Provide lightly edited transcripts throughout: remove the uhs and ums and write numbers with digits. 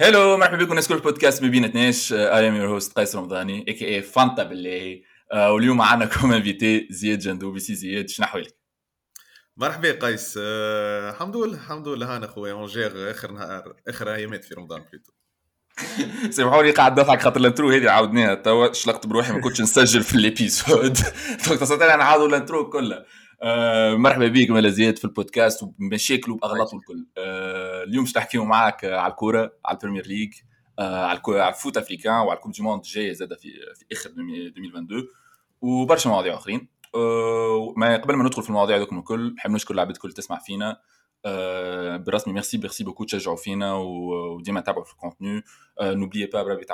هلو مرحبا بكم نسكول بودكاست ما بيناتناش. اي ام يور هوست قيس رمضاني اي كي اي فانتا بالله. واليوم معنا كوم انفيتي زيد جندوب. سي زيد شنو حوالك؟ مرحبا قيس. الحمد لله انا خويا اونجير اخر ايامات في رمضان بليتو. سامحوا لي قاعد نضحك خاطر الانترو هذه عاودناها توا شلقت بروحي ما كنتش نسجل في الابيسود دونك تصدق انا عاودوا الانترو كلها. مرحبا بك مالا زياد في البودكاست وبمشاكله وبأغلاطه الكل. اليوم باش نحكيو معاك على الكره، على البريمير ليج، على الفوت افريكان وعلى الكوب دي موند الجايه زاده في اخر 2022 وبرشا مواضيع اخرين. ما قبل ما ندخل في المواضيع هذوك الكل نحب نشكر العباد الكل تسمع فينا بالرسمي. ميرسي بوكو تشجعوا فينا وديما تابعوا في الكونتينيو. نوبليي با بربي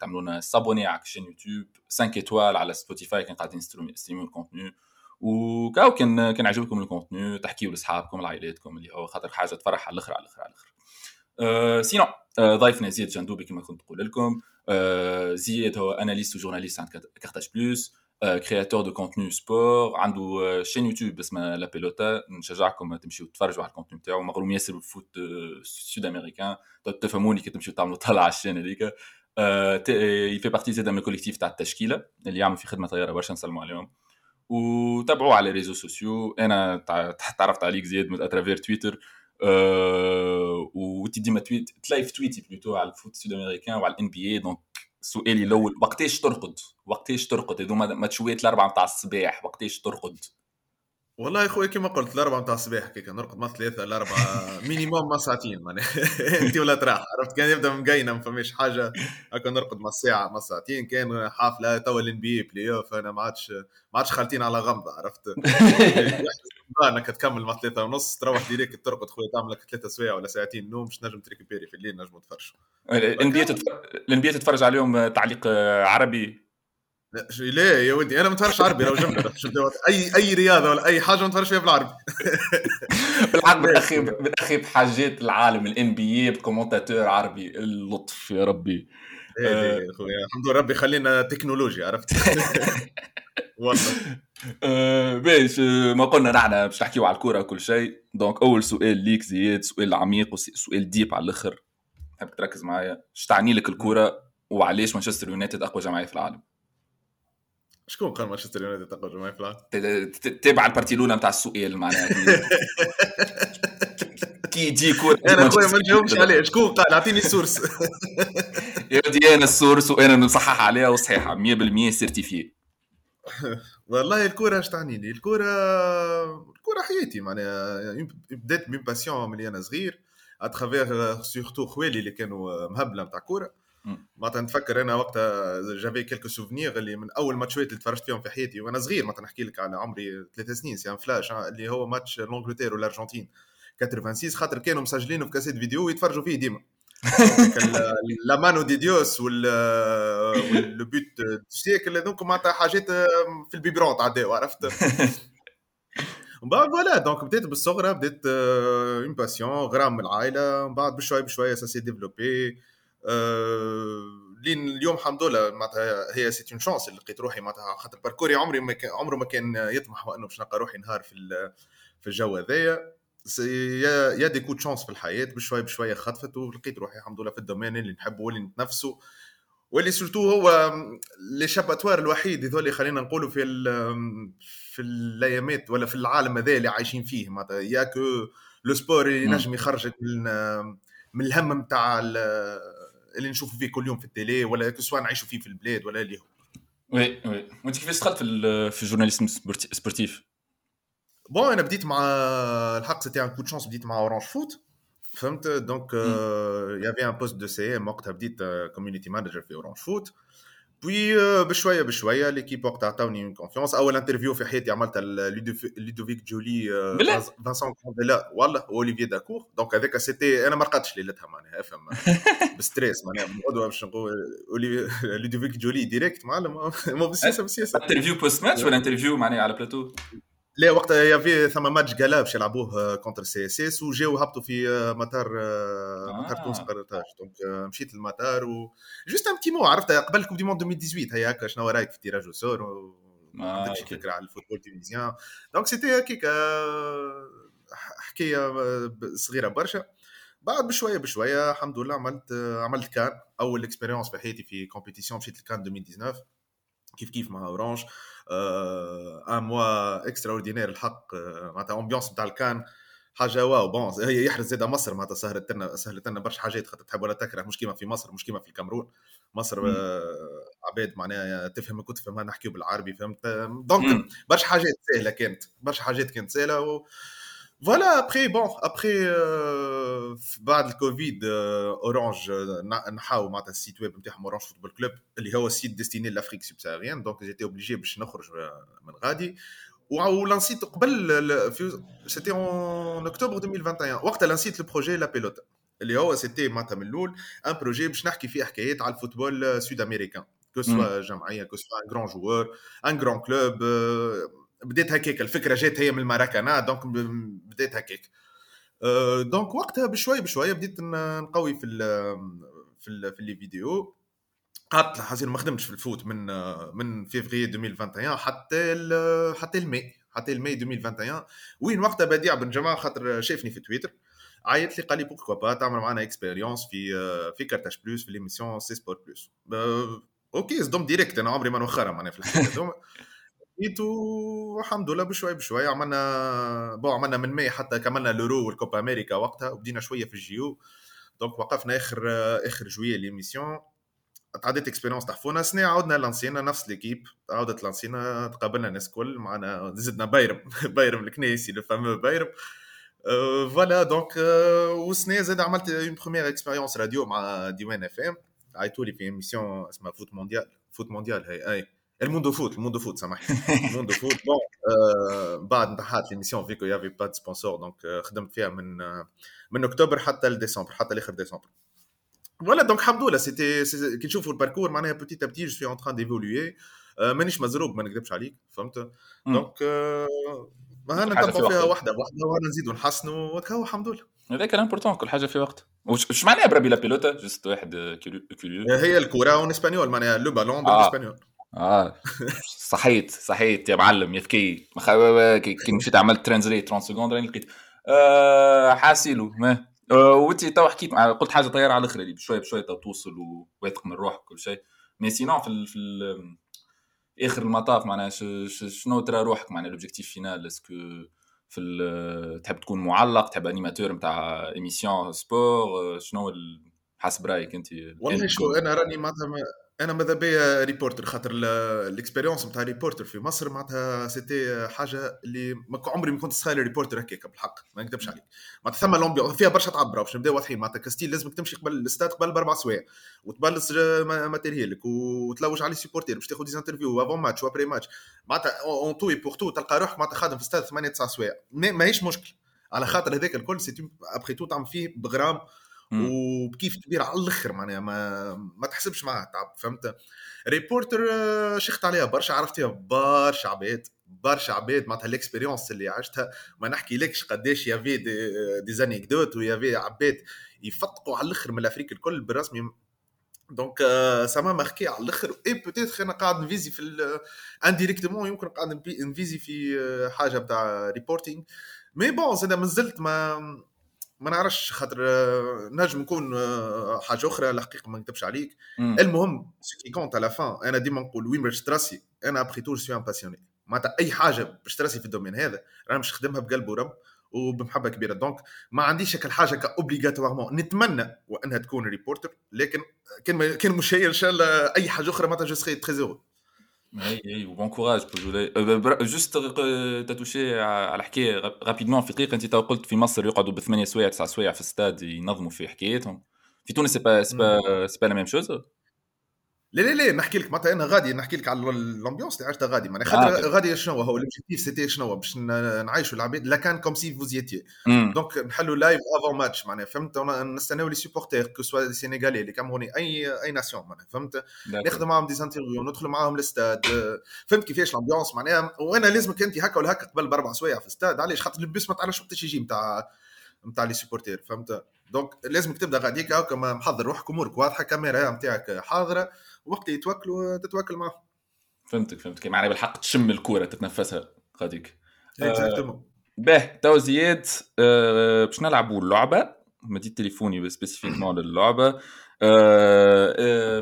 تعملونا سابوني على الشين يوتيوب 5 ايطوال على سبوتيفاي كان قاعدين نستريمو الكونتينيو. وكاو كان عجبكم الكونتينيو تحكيوا لاصحابكم لعائلاتكم اللي هو خاطر حاجه تفرح على الاخر على الاخر على الاخر. سينو ضيفنا زيد جندوبي كما كنت نقول لكم. زيد هو اناليست وجورناليست عند كارتاج بلس، كرياتور دو كونتينيو سبور، عنده شين يوتيوب اسمها لا بيلوتا. نشجعكم تمشيوا تتفرجوا على الكونتينيو نتاعو مغروم ياسر بالفوت السود امريكان تفهموني كي تمشيوا تعملوا طلع على الشين هذيك. يفي بارتي زيد من الكوليكتيف تاع التشكيله اللي يعمل في خدمه طياره برشا نسلموا عليهم وتابعوه على ريزو سوسيو. انا تعرفت عليك زيد من اترافير تويتر و ديما تويت تلايف تويتي بلوتو على الفوت السود امريكان وعلى الان بي اي. دونك سؤالي الاول وقتاش ترقد هذو ما تشويت الاربعه نتاع الصباح وقتاش ترقد؟ والله يا خويا كما قلت الاربعه نتاع الصباح كي نرقد ما 3-4 مينيموم ما ساعتين انت ولا تراح عرفت كان يبدا مقينه ما فماش حاجه هكا نرقد ما ساعه ما ساعتين. كان حافله تو الان بي بلاي اوف انا ما عادش خالتين على غمضه عرفت انا كتكمل ما 3:30 تروح ديريك ترقد خويا تعمل لك 3 سوايع ولا ساعتين نوم باش نجم تريكبيري في الليل نجم تفرش الان بي تتفرج عليهم تعليق عربي. لا يا ودي انا ما نتفرجش عربي لو جبنا اي رياضه ولا اي حاجه ما نتفرجش فيها بالعربي بالحق بالاخي بحاجات العالم الان بي اي بكومونتاتور عربي اللطف يا ربي. ايه خويا الحمد لله ربي خلينا تكنولوجيا عرفت والله. باش ما قلنا نحن باش نحكيو على الكره كل شيء. دونك اول سؤال ليك زياد، سؤال عميق وسؤال ديب على الاخر، نحب تركز معايا. اش تعني لك الكره وعلاش مانشستر يونايتد اقوى جمعيه في العالم؟ شكون قال مانشستر يونايتد تقوى جمعية في العالم؟ تابع البارتي الاولى نتاع السؤال معناها كي يجي كره انا خويا ما نجاوبش عليه. شكون قال؟ اعطيني السورس يا ودي. انا السورس وانا نصحح عليها وصحيحه 100% سيرتيفي. والله الكره اش تعني لي؟ الكره حياتي معناها. بدات من باسيون ملي انا صغير اترافير سورتو خوالي اللي كانوا مهبله نتاع كره. ما تنفكر انا وقتها جافي كلكو سوفنير اللي من اول ماتشات اللي تفرجت فيهم في حياتي وانا صغير. ما تنحكي لك على عمري 3 سنين سي ان فلاش اللي هو ماتش لونجلتير والارجنتين 86 خاطر كانوا مسجلينه في كاسيت فيديو ويتفرجوا فيه ديما لا مانو دي ديوس وال لو بوت دو سيكل. دونك ما تاع حاجات في البيبرون تعداو عرفت فوالا. دونك بديت بالصغرى، بديت اون باسيون غرام من العائله، من بعد بشوي بشوي سا سي ديفلوبي لين اليوم الحمد لله. معناتها هي سيت اون شانس اللي لقيت روحي معناتها خاطر باركوري عمري ما كان يطمح وانه باش نلقى روحي نهار في الجو هذايا. يا دي كو شانس في الحياه بشوي بشوي خطفت ولقيت روحي الحمد لله في الدومين اللي نحبه واللي نتنفسه واللي سورتو هو لي شاباتوار الوحيد هذول خلينا نقولوا في الايامات ولا في العالم هذا اللي عايشين فيه. معناتها يا كو لو سبور اللي نجم يخرجك من الهم نتاع اللي نشوفوا فيه كل يوم في التيلي ولا سواء نعيشوا فيه في البلاد ولا ليه. وي وانت كيفاش دخلت في الجورناليزم سبورتيف؟ بون انا بديت مع الحق سيتي ان كو شانس، بديت مع اورانج فوت فهمت. دونك يافي ان بوست دو سي ام وقتها بديت كوميونيتي مانجر في اورانج فوت. بوي بشويه ليكيب وقتها عطاوني اون كونفيونس. اول انترفيو في حياتي عملتها لودوفيك جولي فانسون كانديلا والله اوليفييه داكور. دونك هذاك سيتي انا ما رقدتش ليلتها معناها افهم بالستريس معناها غدوه باش نقول لودوفيك جولي ديريكت معلم مو بسياسه انترفيو بوست ماتش ولا انترفيو معناها على بلاتو. لا وقتها يافي ثم ماتش غالا باش يلعبوه كونتر سي اس اس وجاو هبطوا في مطار تونس قرطاج. دونك مشيت للمطار و جوست ان بتي مو عرفت قبل كوب دي موند 2018 هي هكا شنو رايك في تيراج وسور عندك فكره على الفوتبول تونسيان. دونك سيتي هكا حكايه صغيره برشا. بعد بشويه بشويه الحمد لله عملت كان اول اكسبيريونس في حياتي في كومبيتيشن، مشيت لكان 2019 كيف مع اورانج، ان موا اكسترا اوردينير الحق، معناتها امبيونس نتاع الكان حاجه واو بون. هي يحرز زيد مصر معناتها سهلت لنا برشا حاجات، خاطر تحب ولا تكره، مش كيما في مصر، مش كيما في الكاميرون. مصر عباد معناها تفهم كنت فهمها نحكيو بالعربي، فهمت دونك برشا حاجات سهله كانت، برشا حاجات كانت سهله فوالا. ابري بون ابري بعد الكوفيد اورانج نحاو معناتها السيت ويب نتاعهم اورانج فوتبول كلوب اللي هو السيت ديستيني لافريك سبساريان، دونك جيتي اوبليجي باش نخرج من غادي ولانسيت قبل سيتي اون اكتوبر 2021. وقتها لانسيت البروجي لا بيلوت اللي هو سيتي معناتها من الاول ان بروجي باش نحكي فيه حكايات على الفوتبول سود امريكان، كو سوا جمعيه كو سوا ان غران جوور ان غران كلوب. بديت هكاك الفكره جات هي من الماراكانا، دونك بديت هكاك دونك وقتها بشوي بشويه بديت نقوي في لي فيديو. قعدت حسين ما خدمتش في الفوت من فيفري 2021 حتى الماي 2021، وين وقتها بديع بن جماعه خاطر شافني في تويتر، عيط لي قال لي بوكو با تعمل معنا اكسبيريونس في كارتاج بلس في ليميسيون سي سبور بلس. اوكي صدم ديريكت، انا عمري ما نوخر معنا في الحكايه ايتو. الحمد لله بشوي بشوي عملنا من ماي حتى كملنا اليورو والكوبا امريكا وقتها، وبدينا شويه في الجيو. دونك وقفنا اخر جويه ليميسيون، تعديت اكسبيريونس تحفونا سنه، عاودنا لانسينا نفس ليكيب، عاودت لانسينا، تقابلنا ناس كل معنا، زدنا بايرم الكنيسي لو فامو بايرم فوالا. دونك وسنه زاد عملت اون بروميير اكسبيريونس راديو مع ديوان اف ام، عيطوا لي في ايميسيون اسمها فوت مونديال هاي الموندو فوت سامحني الموندو فوت. بون بعد انتهت ليميسيون فيكو يافي با سبونسور، دونك خدمت فيها من اكتوبر حتى لديسمبر، حتى لاخر ديسمبر voilà. donc hamdoullah c'était كي نشوفوا الباركور معناها petit à petit je suis en train d'évoluer مانيش مزروب، ما نكذبش عليك فهمت. دونك ما انا نتفقوا فيها وحده وانا نزيدوا نحسنوا وكا الحمد لله. هذاك الامبورطون كل حاجه في وقت. واش معناها بربي لا بيلوتا؟ جست واحد كيوريو، هي الكره اون اسبانيول معناها لو بالون بالاسبانيول. صحيت يا معلم يا فكي، كي مشيت عملت ترانزليت 30 سكوند راني لقيت حاسيلو ما وانتي تو حكيت مع قلت حاجه طياره على الاخر اللي بشويه بشويه توصل وواثق من روحك كل شيء. مي سينو في اخر المطاف معناها شنو ترى روحك معناها لوبجيكتيف فينال؟ اسكو في تحب تكون معلق، تحب انيماتور نتاع ايميسيون سبور، شنو حسب رايك انت؟ والله شو انا راني معناتها انا ماذا بيا ريبورتر، خاطر الاكسبيريونس نتاع ريبورتر في مصر معناتها سيتي حاجه اللي ما عمري ما كنت تخيل ريبورتر هكاك بالحق، ما نكذبش عليك. معناتها ثم لومبيون فيها برشا تعبره باش نبداو واضحين، معناتها كاستيل لازمك تمشي قبل الاستاد قبل باربع سوايع وتبلل ماتيريال لك وتلوج على السيبورتير باش تاخذ ديزانترفيو افون ماتش وابري ماتش، معناتها اون توي بور تو تلقى روحك معناتها خادم في الاستاد 8 9 سوايع، ماهيش مشكل على خاطر هذاك الكل سيتي ابري تو تعمل فيه بغرام وبكيف كبير على الاخر معناها ما تحسبش معاه تعب فهمت. ريبورتر شيخت عليها برشا، عرفت فيها برشا عباد معناتها الاكسبيريونس اللي عشتها ما نحكي لكش قداش يا في دي زانيكدوت ويا في عباد يفتقوا على الاخر من الافريق الكل بالرسمي. دونك سما ماركي على الاخر اي بوتيت خلينا قاعد نفيزي في انديريكتومون، يمكن قاعد نفيزي في حاجه بتاع ريبورتينغ مي بون زاد منزلت ما نعرفش خاطر نجم نكون حاجه اخرى الحقيقه ما نكتبش عليك. المهم سكي كونت على فان، انا ديما نقول وين باش تراسي، انا ابري تو سو ان باسيوني معناتها اي حاجه باش تراسي في الدومين هذا انا باش نخدمها بقلب ورب وبمحبه كبيره. دونك ما عنديش هكا الحاجه كاوبليغاتوارمون، نتمنى وانها تكون ريبورتر، لكن كان مش هي ان شاء الله اي حاجه اخرى معناتها جو سري تري زيرو. اي بون كوراج بوجولي جوست تاتوشي على حكايه رابيدمون في دقيقه. انت قلت في مصر يقعدوا بثمانيه سوايع تسعه سوايع في الاستاد ينظموا في حكايتهم، في تونس سي با لا ميم شوز. لا نحكي لك معناتها انا غادي نحكي لك على الامبيونس اللي عشتها غادي، معناتها غادي شنو هو الاوبجيكتيف سيتي شنو باش نعيشوا العباد لا كان كوم سي فوزيتي. دونك نحلوا لايف افون ماتش معناتها فهمت، نستناو لي سوبورتير كو سوا السينغالي اللي كامروني اي ناسيون معناتها فهمت، ناخذوا معاهم ديزانتيرفيو ندخلوا معاهم للستاد فهمت كيفاش الامبيونس معناتها. وانا لازمك انت هكا ولا هكا قبل باربع سوايع في الستاد، علاش خاطر البيس ما تعرفش وقت يجي نتاع لي سوبورتير فهمت. دونك لازمك تبدا غاديك هكا محضر روحك امورك واضحه، كاميرا نتاعك حاضره، وقت يتوكلوا تتواكل معه فهمتك معناها بالحق تشم الكره تتنفسها غاديك. باه تو زياد باش نلعبوا اللعبه مديد تليفوني سبيسيفيكمون للعبه.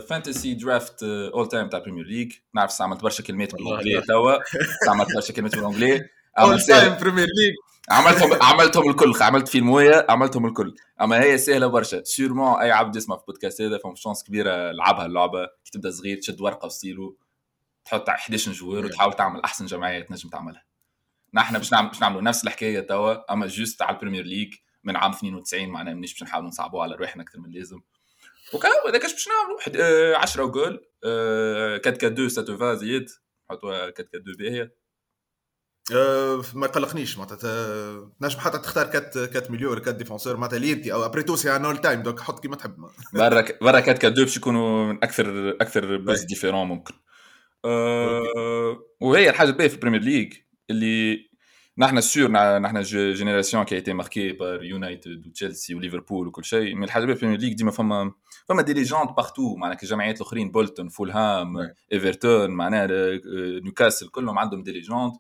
فانتسي درافت اول تايم تاع بريمير ليج. نعرف استعملت برشا كلمات بالانجليه توا اول تايم بريمير ليج عملتهم الكل، عملت في المويه عملتهم الكل، اما هي سهله برشا. سيرمون اي عبد يسمع في بودكاست هذا فهم شانس كبيره لعبها اللعبه. كي تبدا صغير تشد ورقه وستيلو تحط 11 جوار وتحاول تعمل احسن جمعيه تنجم تعملها. نحن باش نعملوا نفس الحكايه توا، اما جوست على البريمير ليج من عام 92. معناها منيش باش نحاولوا نصعبوا على روحنا اكثر من اللازم. وكا هذاكش باش نعملوا 10 جول 4-4-2 ساتوفا زيد حطوا 4-4-2 باهيه. ما قلقنيش معناتها تنجم حتى تختار 4 مليون ولا 4 ديفونسور معناتها لي انت او ابري تو سي ان اول تايم دونك حط كيما تحب برا 4-4-2 باش يكونوا من اكثر بس ديفيرون ممكن. وهي الحاجه الباهيه في البريمير ليج اللي نحن جينيراسيون كي ايتي ماركي بار يونايتد وتشيلسي وليفربول وكل شيء. من الحاجه البريمير ليج ديما فما دي ليجاند بارتو، معناها الجمعيات الاخرين بولتون فولهام ايفرتون معناها نيوكاسل كلهم عندهم دي ليجاند.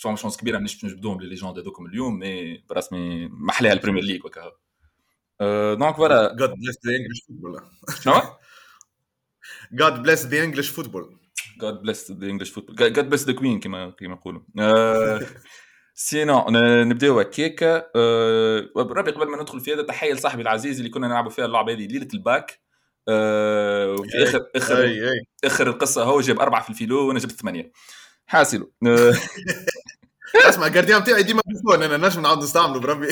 فما شانس كبيره مانيش باش نبداو بالليجاند هذوكم اليوم مي برسمي محلها البريمير ليج وكا. دونك فوالا God bless the English football. شنو؟ God bless the English football. God bless the English football. God bless the Queen كما يقولوا. سينو نبداو هكاكا. بربي قبل ما ندخل في هذا تحيه لصاحبي العزيز اللي كنا نلعبوا فيها اللعبه هذه ليله الباك. وفي اخر القصه هو جاب 4 في الفيلو وانا جبت 8 حاسلو. اسمع الجارديان بتاعي ديما بيفون انا ناش نعاود نستعمله بربي.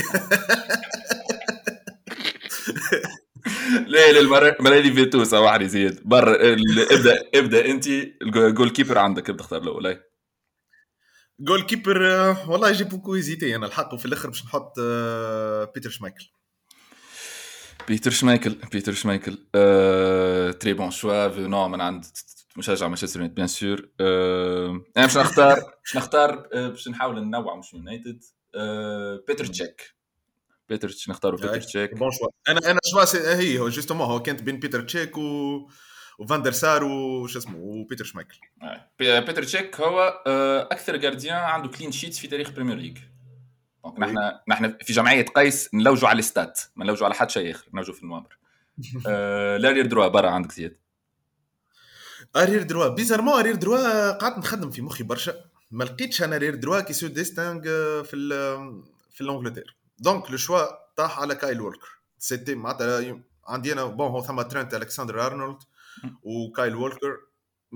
لا المرالي فيتو صباحري زيد بر ابدا انت الجول كيبر عندك ابدا اختار الاول. اي جول كيبر والله يجي بوكو زيتي انا الحق. وفي الاخر باش نحط بيتر شمايكل تري بون شوا فينو من عند مشجع مانشستر يونايتد بيان سور. انا باش نختار باش نحاول ننوع مش يونايتد. بيتر تشيك بون شوا. انا شوا هي هو جوستومون هو كانت بين بيتر تشيك وفاندر سار وش اسمه وبيتر شمايكل. بيتر تشيك هو اكثر جارديان عنده كلين شيتس في تاريخ بريمير ليج. دونك نحن في جمعيه قيس نلوجوا على الستات ما نلوجوا على حد شيء اخر، نلوجوا في النوامبر. لا رير دروا برا عندك زياد ارير دروا بيزارمون. ارير دروا قعدت نخدم في مخي برشا ما لقيتش انا رير دروا كي سو ديستانغ في الانجلتير. دونك لو شوا طاح على كايل وولكر. سيتي معناتها عندي انا بون هو ثما ترنت الكساندر ارنولد وكايل وولكر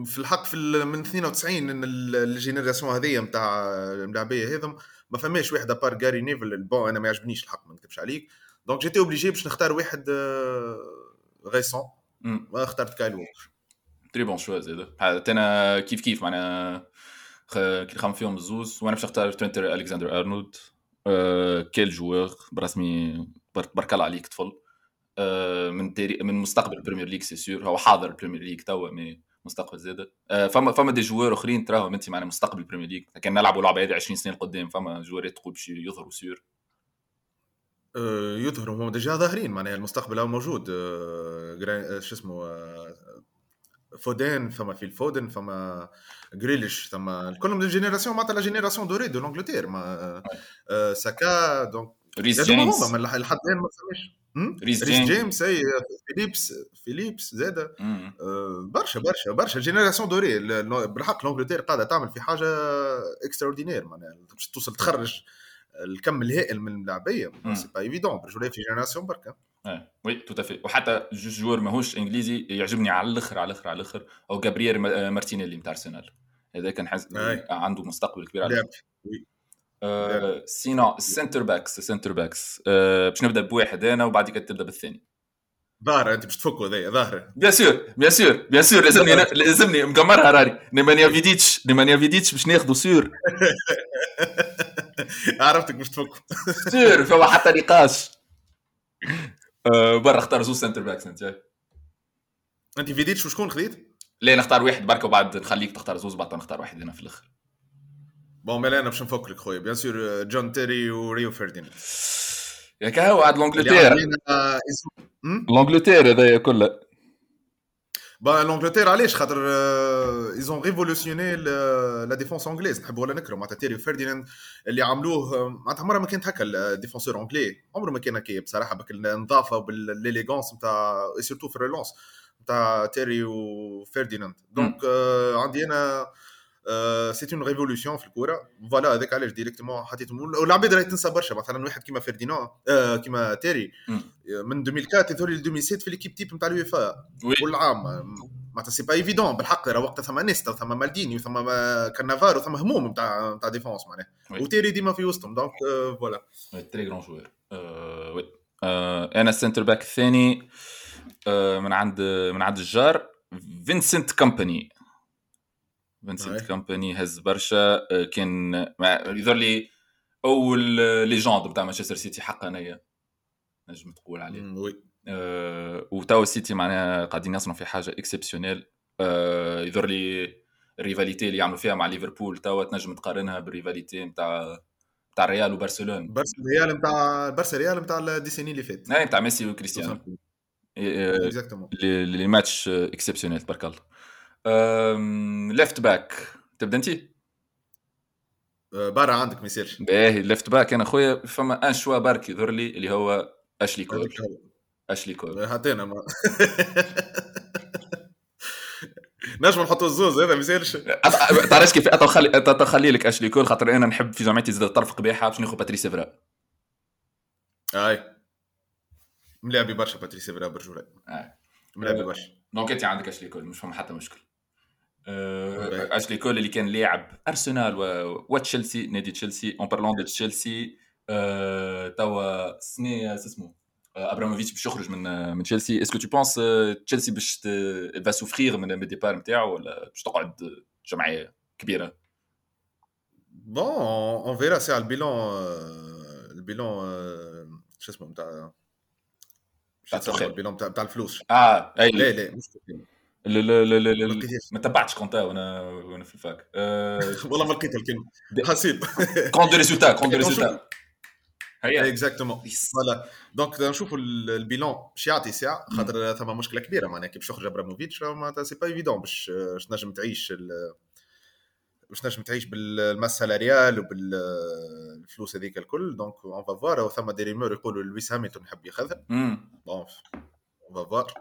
في الحق من 92 ان الجينيراسيون هذيا نتاع الملاعبيه هذم ما فماش واحد ابار جاري نيفل. البون انا ما يعجبنيش الحق ما نكذبش عليك دونك جيتي اوبليجي باش نختار واحد ريسون واخترت كايل وولكر. تري بون شوا زيد انا كيف معناها كي نخمم فيهم الزوز وانا باش نختار ترنت الكساندر ارنولد. كيل جوار برسمي بركل عليك طفل من مستقبل البريمير ليج سي سور. هو حاضر البريمير ليج توا مي مستقبل زاده. فما دي جوار اخرين تراهم انت معنا مستقبل البريمير ليج كان نلعبوا لعبه هذه 20 سنه قدام. فما جوارات تقول باش يظهروا سور يظهروا هما ديجا ظاهرين معناها المستقبل هو موجود. شو اسمه فودين فما فيل فودن فما غريليش فما كلهم من الجينيراسيون معناتها لا جينيراسيون دوري دو لانجلتير ما ساكا دونك ريزينس من لحد الان ما فماش ريز جيمس اي فيليبس زاده برشا الجينيراسيون دوري بالحق لانجلتير قاعده تعمل في حاجه اكسترا اوردينير معناها باش توصل تخرج الكم الهائل من اللاعبيه سي با ايفيدون برشا ولا في جينيراسيون بركا. وي تو تافي. وحتى جوجور ماهوش انجليزي يعجبني على الاخر او جابرييل مارتينيلي نتاع ارسنال هذا كان عنده مستقبل كبير على سينا. سنتر باكس باش نبدا بواحد انا وبعد كده تبدا بالثاني. ظاهر انت باش تفكوا هذايا ظاهر بيان سور لازمني مقمرها راري نيمانيا فيديتش باش ناخذو سور. عرفتك باش تفكوا سور فما حتى نقاش. برا اختار زوج سنتر باكس انت فيديتش وشكون خذيت؟ لا نختار واحد برك وبعد نخليك تختار زوج بعد نختار واحد هنا في الاخر. بون مالا انا باش نفكرك خويا بيان سور جون تيري وريو فيرديناند ياك هو عاد لانجلتير هذايا كلها با لونجلتير علاش خاطر ايزون ريفولوسيوني لا ديفونس انجليز نحب ولا نكره مع تيري فيرديناند اللي عملوه معناتها عمره ما كانت هكا الديفونسور انجلي عمره ما كان هكا بصراحه بك النظافه وبالليليغانس نتاع سورتو في الريلونس نتاع تيري وفيرديناند دونك عندي انا سيت اون ريفولوسيون في الكره فوالا هذاك علاش ديريكتومون حطيتهم والعباد راهي تنسى برشا مثلا واحد كيما فيرديناند كيما تيري من 2004 يدور ل 2007 في ليكيب تيب نتاع اليوفا كل عام ما تسي با ايفيدون بالحق راه وقتها ثم نيستا ثم مالديني ثم كنافار وثم هموم نتاع ديفونس معناها وتيري ديما في وسطهم دونك فوالا تري غران جوير وي انا سنتر باك الثاني من عند الجار فينسنت كومباني فينسنت كومباني هز برشا كان يظهر لي اول ليجند نتاع مانشستر سيتي حقا انايا نجم تقول عليه وي وتاو سيتي معناها قاعدين يصنعوا في حاجه اكسبسيونيل يظهر لي الريفاليتي اللي يعملوا فيها مع ليفربول تاو تنجم تقارنها بالريفاليتي نتاع ريال وبرشلونه برشا ريال نتاع الديسيني اللي فات نتاع ميسي وكريستيانو اكزاكتومون لي ماتش اكسبسيونيل تبارك الله ليفت باك تبدا انتي برا عندك ميسيرش باهي ليفت باك انا خويا فما ان شوا برك يظهر لي اللي هو اشلي كول حطينا ما نجم نحطوا الزوز هذا ميسيرش تعرفش كيف تخلي لك اشلي كول خاطر انا نحب في جمعيتي زاد الطرف قبيحه باش ناخذ باتريس إيفرا اي ملعبي برشا باتريس إيفرا برجولة ملعبي برشا دونك انت عندك اشلي كول مش فهم حتى مشكل اشلي كول اللي كان لاعب ارسنال وتشيلسي نادي تشيلسي اون بارلون دو تشيلسي توا سني اسمه ابراموفيتش باش يخرج من تشيلسي اسكو تو بونس تشيلسي باش با سوفرير من الديبار نتاعو ولا باش تقعد جمعيه كبيره بون اون فيرا سي على البيلون شو اسمه نتاع البيلون نتاع الفلوس اي لا لا ما تبعتش كونتا وانا في الفاك والله ما لقيت الكلمه حسيب كونت ريزولتا هي اكزاكتومون فوالا دونك نشوفوا البيلون باش يعطي ساعه خاطر ثما مشكله كبيره معناها كي باش يخرج ابراموفيتش معناتها سي با ايفيدون باش تنجم تعيش بالماس سالاريال وبالفلوس هذيك الكل دونك اون فافوار وثما دي ريمور يقولوا لويس هاميلتون يحب ياخذها بون فافوار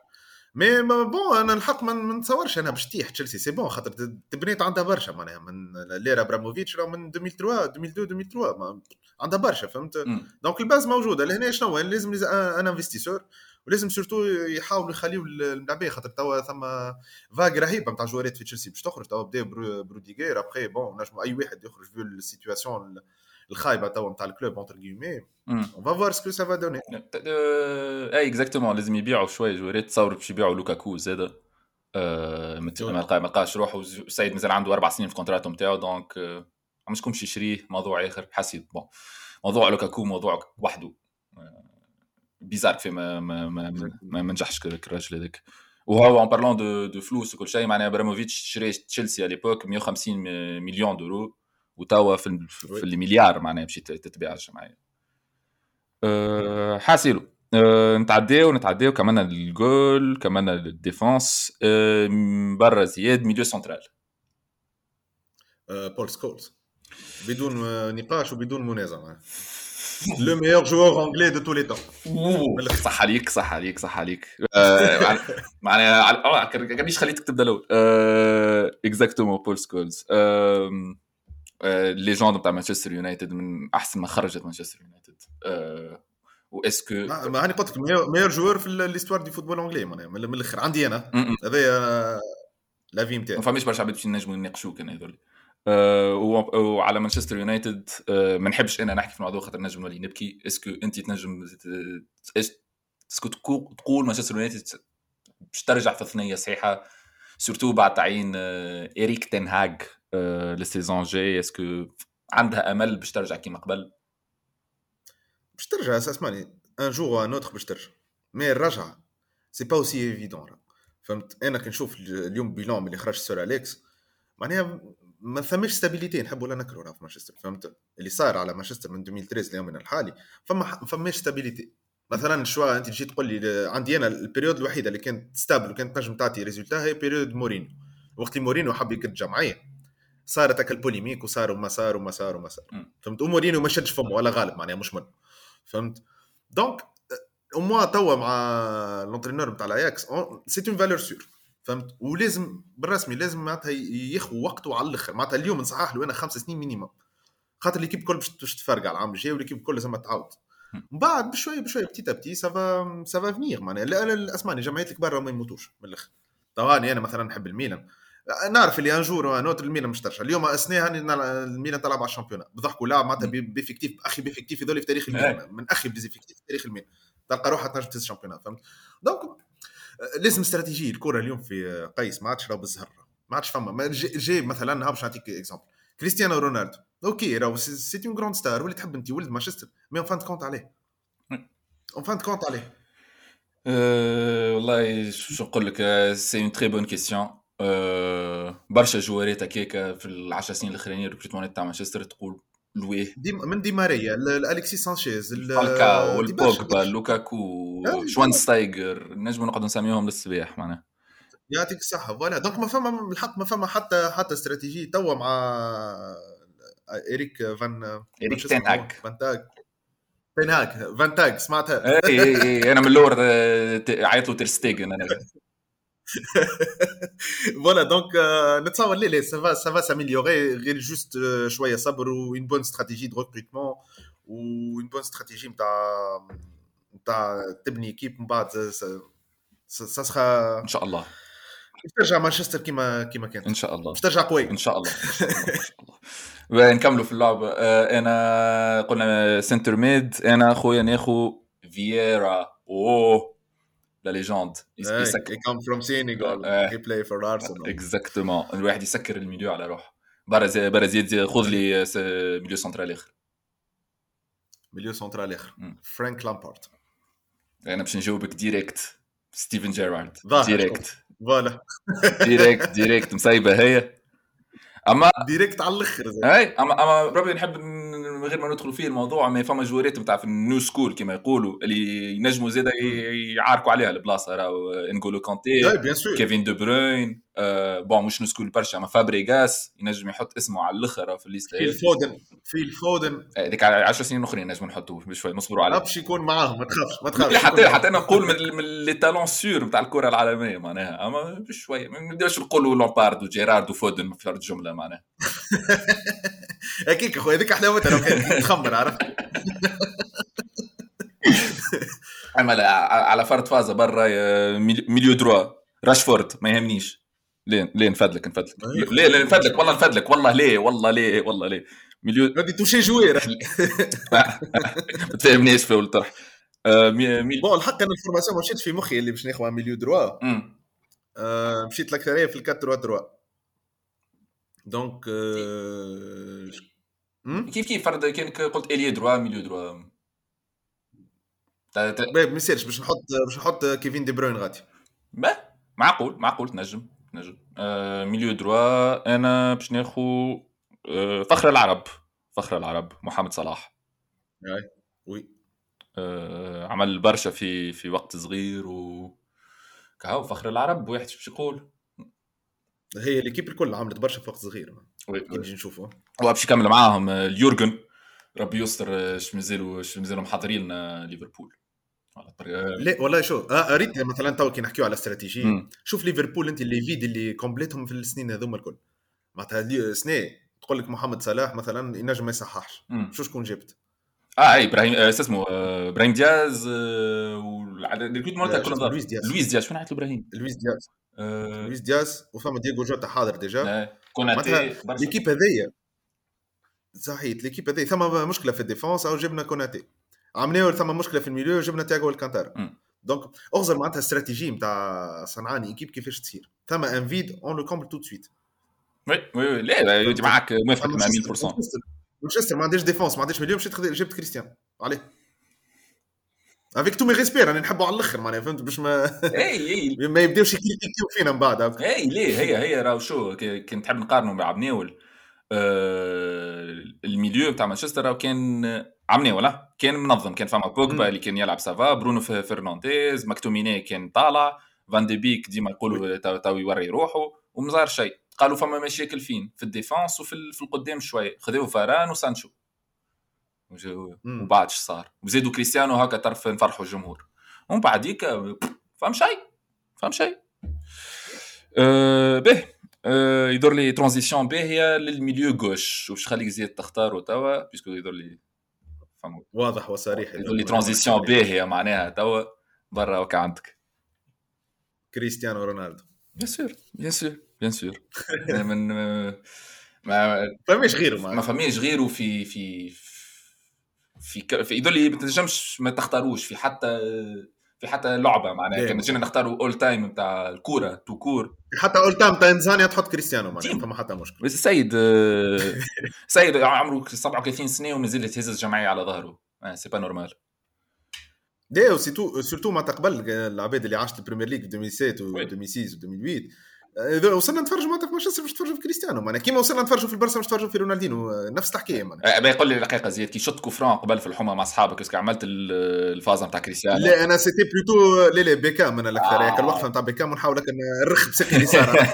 مي بون انا الحق ما نتصورش انا باش تيح تشيلسي سي بون خاطر تبنيت عندها برشا معناها من ليرا ابراموفيتش راه من 2003 عندها برشا فهمت دونك الباز موجوده لهنا شنو لازم انا انفستيسور ولازم سورتو يحاولوا يخليوا الملاعبيه خاطر توا ثم فاغ رهيبه نتاع جواريات في تشيلسي باش تخرج توا بدا بروديغير ابري بون نجم اي واحد يخرج في السيتواسيون الخايبه توا نتاع الكلوب انتر غيمي اون فا فوار سكو سا فا دوني اي اكزاكتومون لازم يبيعوا شويه جواريات تصور باش يبيعوا لوكاكو زاده ما لقاش روحه السيد مازال عنده 4 سنين في كونترات نتاعو دونك مشكمش يشريه موضوع اخر حسيت بون موضوع لوكاكو موضوع وحده بيزار في ما منجحش الراجل هذاك وهو ان بارلون دو فلوس وكل شيء معناها ابراموفيتش شرى تشيلسي على ليبوك 150 مليون دولار وتوا في المليار معناها باش تتباع الجمعيه حاسيلو نتعداو كمان الجول كمان الديفونس برا زياد ميليو سنترال بول سكولز بدون نقاش وبدون منازع لو ميور جوور انجلي دو تو لي طون صح عليك معناها كانيش خليتك تبدا الاول اكزاكتومون بول سكولز ليجند نتاع مانشستر يونايتد من احسن ما خرجت مانشستر يونايتد واسكو ما هاني قلت لك ميور جوور في ليستوار دي فوتبول انجلي من الاخر عندي انا هذا لا في نتاعي ما فهميش برشا عباد باش نجموا نناقشوك انا يظهر لي وعلى مانشستر يونايتد ما نحبش انا نحكي في الموضوع خاطر نجم نولي نبكي اسكو انت تنجم اسكو تقول مانشستر يونايتد باش ترجع في الثنيه صحيحه سورتو بعد تعيين إريك تنهاغ للسيزون جاي اسكو عندها امل باش ترجع كيما قبل باش ترجع اسمعني ان جور ان اوتر باش ترجع مي الرجع سي با اوسي ايفيدون فهمت انا كنشوف اليوم بيلون اللي خرج سور اليكس معناها ما ثمش ستابيليتي نحب ولا نكره راه في مانشستر فهمت اللي صار على مانشستر من 2013 ليومنا الحالي فما ستابيليتي مثلا شويه انت جيت تقول لي عندي انا البيريود الوحيده اللي كانت ستابل وكانت نجم تعطي ريزولتا هي بيريود مورينيو. وقت اللي مورينيو حب يكد جمعيه صارت هكا البوليميك وصار وما صار فهمت. مورينيو ما شدش فمه ولا غالب معناها مش من فهمت. دونك وموا توا مع الانترينور نتاع الاياكس سي اون فالور سور فهمت. ولازم بالرسمي لازم معناتها ياخذ وقته على الاخر معناتها. اليوم نصحح له انا 5 سنين مينيمم خاطر ليكيب كل باش تفرقع العام الجاي والليكيب كل لازم تعاود. من بعد بشويه بتيتابتي سافا فينير معناها. لا الاسماني جمعيات الكبار ما يموتوش من الاخر. طواني انا مثلا نحب الميلان نعرف اللي انجور نوتر الميلان مش ترشح اليوم اسني هاني الميلان تلعب على الشامبيون بضحكوا لا معناتها بيفكتيف اخي بيفكتيف هذول في تاريخ الميلان من اخي بيفكتيف في تاريخ الميلان تلقى روحها تنجم تهز الشامبيون فهمت. دونك لازم استراتيجيه الكره اليوم في قيس ما عادش راهو بالزهر ما عادش فما جاي مثلا نهبش نعطيك اكزامبل كريستيانو رونالدو اوكي راهو سي اون غراند ستار واللي تحب انت ولد مانشستر مي اون فان كونت عليه والله شو نقول لك سي اون تري بون كيسيون برشا جواريت هكاكا في العشر سنين الاخرانيه ريكروتمون تاع مانشستر تقول لويه من دي ماريا الاليكسي سانشيز فالكاو والبوغبا لوكاكو شوانستايغر نجموا نقعدوا نسميهم للصباح معناها يعطيك الصحه فوالا. دونك ما فما الحق ما فما حتى استراتيجيه توا مع إريك فان تاك سمعتها اي انا من اللور عيطوا ترستيغن انا فوالا. دونك نتصور لي سافا ساميليوري غير جوست شويه صبر وين بون استراتيجي دو ريكروتمون وين بون استراتيجي نتاع تبني كيب من بعد سا ان شاء الله ترجع مانشستر كيما كانت ان شاء الله ترجع قوي ان شاء الله نكملوا في اللعبه. انا قلنا سنتر ميد انا خويا ناخذ فييرا او لا ليجند يسكر كم فروم سينغال هي بلاي فور ارسنال اكزاكتومون الواحد يسكر الميليو على روحه برازيل خذ لي ميليو سنترال اخر فرانك لامبارد. انا باش نجاوبك ديريكت ستيفن جيرارد ديريكت مصايبه هي اما ديريكت على الاخر اي اما ربي نحب من غير ما ندخلوا فيه الموضوع ما فما جواريت نتاع في النيو سكول كما يقولوا اللي ينجموا زاده يعاركوا عليها البلاصه راهو انغولو كانتي كيفين دي بروين بون مش نيو سكول برشا ما فابريغاس ينجم يحط اسمه على الاخر في الليست. فيل فودن هذيك 10 سنين اخرين نجم نحطوه بشويه نصبروا عليه باش يكون معاهم ما تخافش حتى انا نقول من لي تالون سور نتاع الكره العالميه معناها اما بشويه ما نبداوش نقولوا لامبارد وجيرارد وفودن في الجمله معناها اكيد اخويا هذيك حلاوتها لو كان تخمر عرفت. عمل على فرد فازه برا ميليو دروا راشفورد ما يهمنيش لين نفدلك والله ليه مليون غادي توشي جوير ما تفهمنيش في الطرح بون الحق انا الفورماسيون مشيت في مخي اللي باش ناخذ مليو دروا مشيت الاكثريه في 4-3 دونك كيف فرد كان قلت الي دروا مليو دروا طيب ما سيرش باش نحط كيفين دي بروين غادي معقول تنجم ميليو دروا. انا باش ناخذ فخر العرب محمد صلاح وي عمل برشا في وقت صغير وكهو فخر العرب واحد باش يقول هي ليكيب الكل عملت برشا في وقت صغير نجي نشوفه باش يكمل معاهم اليورجن ربي يستر اش مازالوا محاضرين ليفربول لا والله شو ريت مثلا تو كي نحكيو على استراتيجي شوف ليفربول انت اللي فيد اللي كومبليتهم في السنين هذوما الكل معناتها سنه تقول لك محمد صلاح مثلا ينجم ما يصححش شو شكون جبت اي ابراهيم اسمه ابراهيم دياز والعدد كل مره كنا نضرب لويس دياز شنو عيط ابراهيم لويس دياز وفما دييغو جوتا حاضر ديجا كوناتي ليكيب هذيا صحيت ليكيب هذيا ثما مشكله في الديفونس او جبنا كوناتي عملنا ثم مشكله في الميليو جبنا تياغو الكانتارا دونك اخزر معناتها استراتيجي نتاع صنعاني اكيب كيفاش تصير ثم انفيد اون لو كومبل تو سويت وي لا يجي معاك موافق 100% مانشستر ما عندهاش ديفونس ما عندهاش مليو مشيت جبت كريستيانو عليه افيك تو مي ريسبير انا نحبوا على الاخر معناها فهمت باش ما يبداوش يكيو فينا من بعد اي ليه هي راهو شو كنت حاب نقارنوا مع بنيول الميليو تاع مانشستر راهو كان عمني ولا كان منظم، كان فما بوجبا اللي كان يلعب سافا، برونو فرنانديز، مكتوميني كان طالع، فان دي بيك ديما يقولوا تو يوري روحه وما صار شيء. قالوا فما مشاكل فين في الديفانس وفي القدام شويه، خذوا فاران وسانشو وبعدش صار وزيدوا كريستيانو هكا طرف نفرحوا الجمهور، ومن بعديك فهم شيء به يدور لي ترانزيشن باهيه للميليو غوش. واش خليك زيد تختاروا توا باسكو يدور لي فهم واضح وصريح يدور لي ترانزيشن باهيه، معناها توا برا وكا عندك كريستيانو رونالدو. بيان سور من ما فماش غيره في في في في يدور لي ما تنجمش ما تختاروش في حتى لعبه، معناها كان جينا نختاروا اول تايم نتاع الكوره تو كور، حتى اول تايم تاع انسانيه تحط كريستيانو معناها فما حتى مشكل. بس سيد عمره 37 سنه ومازال يتهز الجمعيه على ظهره، سي با نورمال ديو سيرتو ما تقبل العباد اللي عاشت البريمير ليغ في 2007 و 2006 و 2008. وصلنا نتفرجوا معناتها في مانشستر باش نتفرجوا في كريستيانو، معناها كيما وصلنا نتفرجوا في البرسا باش نتفرجوا في رونالدينو، نفس الحكايه معناها. باقي يقول لي دقيقه زيد كي شوت كوفران قبل في الحومه مع اصحابك اسكو عملت الفازه نتاع كريستيانو؟ لا انا سيتي بلوتو لا بيكا من الاكثر هيك الوقفه نتاع بيكا ونحاول لك نرخ بسكي اليسار.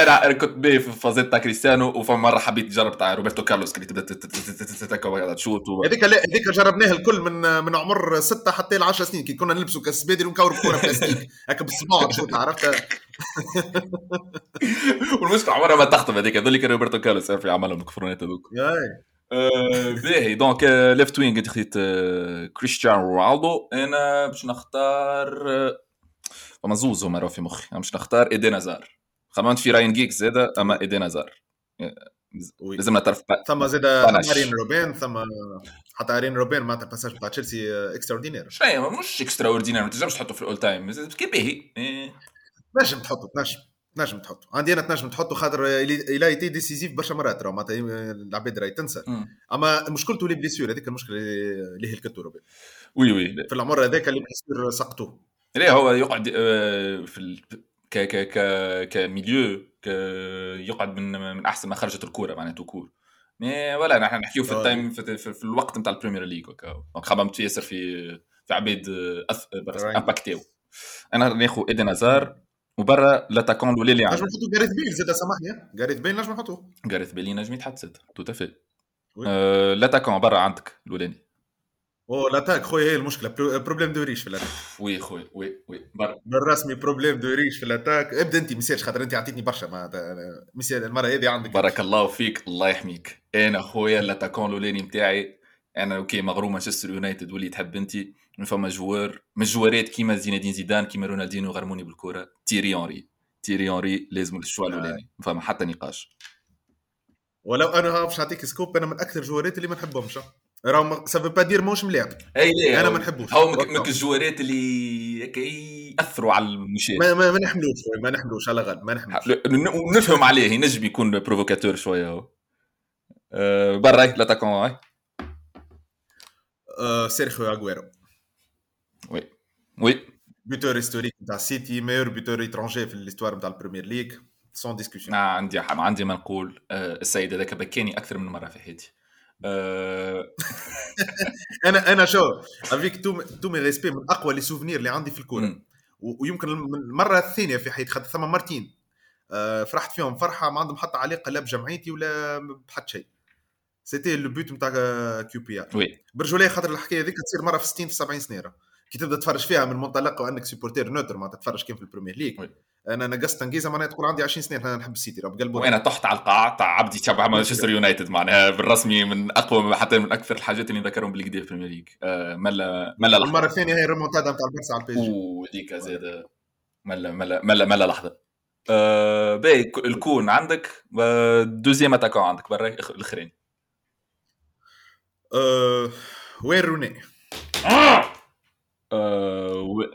انا كنت بيه في فازت تاع كريستيانو، وفما مره حبيت نجرب تاع روبرتو كارلوس اللي تبدا تتكوى تشوت هذيك جربناها الكل من عمر 6 حتى ل 10 سنين، كي كنا نلبسوا كاس بديل ونكور كره بلاستيك هكا بالصباع شوت عرفت. والمشكله عمرها ما تخطب هذيك، هذول اللي كانوا روبرتو كارلوس في عملهم الكفرونات هذوك باهي. دونك ليفت وينغ انت خديت كريستيانو رونالدو، انا باش نختار وما زوزو مرة في مخي، أنا مش نختار إيدين هازار. خمنت في راين جيكس زيدا، أما إيدين هازار لازم نتعرف ثم زيدا أرين روبين، ثم حتى أرين روبين ما تبساش بتاع تشيلسي إكستراوردينير شوية، مش إكستراوردينير ما تجربش تحطه في الأول تايم كيبهي نجم تحطه نجم تحطه عندي أنا نجم تحطه خاطر إلا يتي ديسيزيف برشا مرات راه معناتها العباد راهي تنسى، أما مشكلته لي بليسيور هذيك المشكلة اللي هلكته روبين وي في العمر هذاك اللي بليسيور سقطوه. ليه هو يقعد في ك ك ك كميليو يقعد من احسن ما خرجت الكوره معناته كور مي ولا نحن نحكيو في التايم في الوقت نتاع البريمير ليغ هكا خممت ياسر في عبيد امباكتيو. انا ناخذ ايدن هازار وبرا لاتاكون ولا لي نجم نحطو جاريث بيل زاد سامحني جاريث بيل نجم يتحط زاد تو تافي لاتاكون برا عندك الولاني او لاتاك خويا هي المشكله بروبليم دو ريش في لاتاك وي بالرسمي بروبليم دو ريش في لاتاك. ابدا انت مساج خاطر انت عطيتني برشا مساج المره هذه عندك بارك الله فيك الله يحميك. انا خويا لاتاكون لولاني نتاعي انا اوكي مغروم مانشستر يونايتد واللي تحب انتي من فما جوار من جوارات كيما زينادين زيدان كيما رونالدينو غرموني بالكره تيري اونري لازم الشوا لولاني فما حتى نقاش. ولو انا باش نعطيك سكوب، انا من اكثر جوارات اللي ما نحبهمش راهم سافو با دير موش ملاعب انا ما نحبوش هو مك الجوارات اللي كي ياثروا على المشاهد ما نحملوش على غلط ما نحملوش ونفهم عليه ينجم يكون بروفوكاتور شويه هو برا لا تاكون سيرخيو اغويرو وي بوتور هيستوريك تاع سيتي ميور بوتور étranger في الاستوار نتاع البريمير ليغ سون ديسكوشن. عندي ما نقول السيد هذاك بكاني اكثر من مره في حياتي. انا شو افيك تومي ريسبي من اقوى لي سوفنير اللي عندي في الكوره، ويمكن المره الثانيه في حياتي خاطر ثم مرتين فرحت فيهم فرحه ما عندهم حتى علاقه لا بجمعيتي ولا بحد شيء. سيتي لو بوت نتاع كيو بي ار برجولي خاطر الحكايه هذيك تصير مره في 60 في 70 سنه كي تبدا تفرج فيها من منطلق وانك سبورتير نوتر ما تتفرج كيف في البريمير ليغ. انا نقصت تنقيزه معناها تقول عندي 20 سنه انا نحب السيتي راه بقلبي، وانا طحت على القاع تاع عبدي تبع مانشستر يونايتد معناها بالرسمي من اقوى حتى من اكثر الحاجات اللي نذكرهم بالكدا في البريمير ليغ. ملا المره الثانيه هي الريمونتادا نتاع البارسا على البيج وديك زاد ملا ملا ملا ملا لحظه باي الكون عندك دوزيام اتاكو عندك برا الاخرين وين روني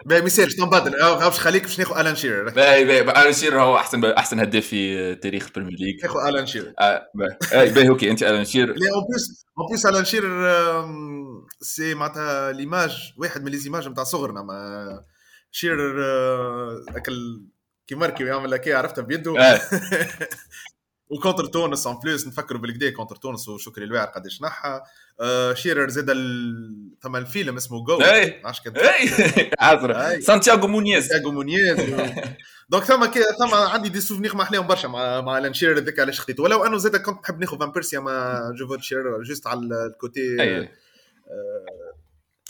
باي ميسير تنبدل غاوش خليك باش ناخذ الان شيرر باي الان شيرر هو احسن هداف في تاريخ البريمير ليغ ناخذ الان شيرر باي اوكي انت الان شيرر لي اون بليس الان شيرر سي معناتها ليماج واحد من لي زيماج نتاع صغرنا ما شيرر اكل كي ماركي يعمل لك عرفتها بيده وكونتر تونس ان بليس نفكروا بالكدا كونتر تونس وشكري الواعر قداش نحى شيرر زاد ثم الفيلم اسمه جو عاش كده عذره سانتياغو مونيز دونك ثم عندي دي سوفنير ما احلاهم برشا مع لان شيرر هذاك علاش خديته ولو انه زاد كنت نحب ناخذ فان بيرسي مع جوفوت شيرر جوست على الكوتي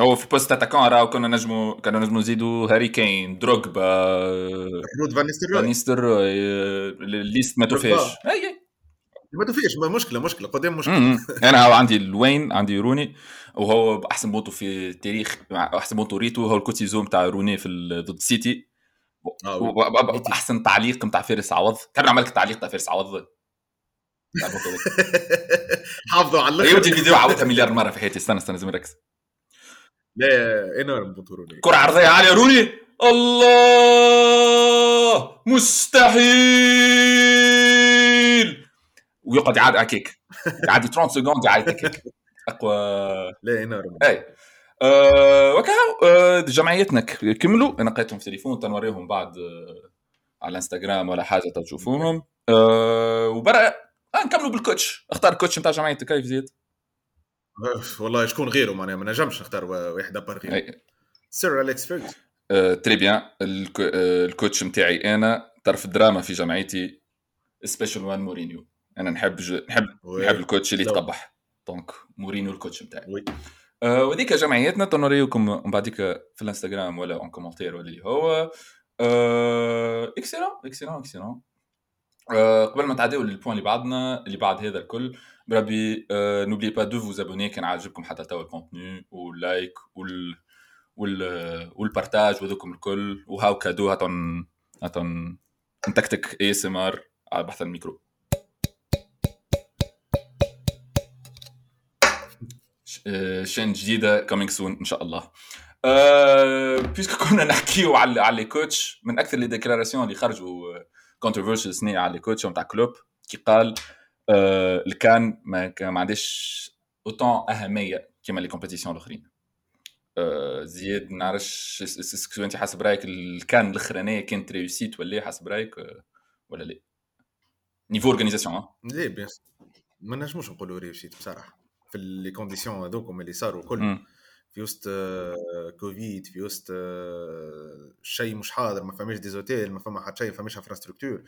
هو في بوست اتاكون راهو كنا نجمو نزيدو هاري كين دروغبا رود فانيستر الليست ما توفيش مشكله قدام مشكله انا عندي الوين عندي روني وهو احسن بونتو في التاريخ احسن بونتو ريتو هو الكوتيزوم تاع روني في ضد سيتي احسن تعليق نتاع فارس عوض كان عملك تعليق تاع فارس عوض حافظوا على اليوتيوب فيديو عاودتها مليار مره في حياتي استنى زين ركز لا انورم بونتوروني كرة عرضية عالية روني الله مستحيل ويقعد يعاد كيك يعدي 30 سكوند يعاد كيك اقوى لا انورم اي وكاو جمعيتنا كملوا انا لقيتهم في تليفون تنوريهم بعد على الانستغرام ولا حاجه تشوفوهم وبرا نكملوا بالكوتش اختار الكوتش نتاع جمعيتك كيف زيد والله شكون غيره معناها ما نجمش نختار واحد ابار غير سير أليكس فيرغسون تري بيان الكوتش نتاعي انا طرف الدراما في جمعيتي سبيشال وان مورينيو انا نحب الكوتش اللي يتقبح دونك مورينيو الكوتش نتاعي وديك جمعيتنا تنوريكم من بعديك في الانستغرام ولا اون كومونتير ولا اللي هو اكسلون قبل ما تعديو للبوان اللي بعدنا اللي بعد هذا الكل بربي نوبلي با دو فوز ابوني كان عاجبكم حتى توا الكونتوني واللايك والبارتاج وذوكم الكل وهاو كادو هاتون نتكتك اي اس ام ار على بحث الميكرو شين جديده كومينغ سون ان شاء الله بيسكو كنا نحكيو على الكوتش من اكثر لي ديكلاراسيون اللي خرجوا controversial سنية على الكوتش نتاع كلوب كي قال اللي كان ما عندهش اوتون اهميه كيما لي كومبيتيسيون الاخرين زياد نعرفش اسكو انت حسب رايك كان الاخرانيه كانت ريوسيت ولا حسب رايك ولا لا نيفو اورغانيزاسيون لي بيان ما نجموش نقولوا ريوسيت بصراحه في لي كونديسيون هذوكم اللي صاروا كل في وسط كوفيد في وسط شيء مش حاضر ما فهمش ديزوتيل ما فهم حتى شيء ما فهمش انفراستركتور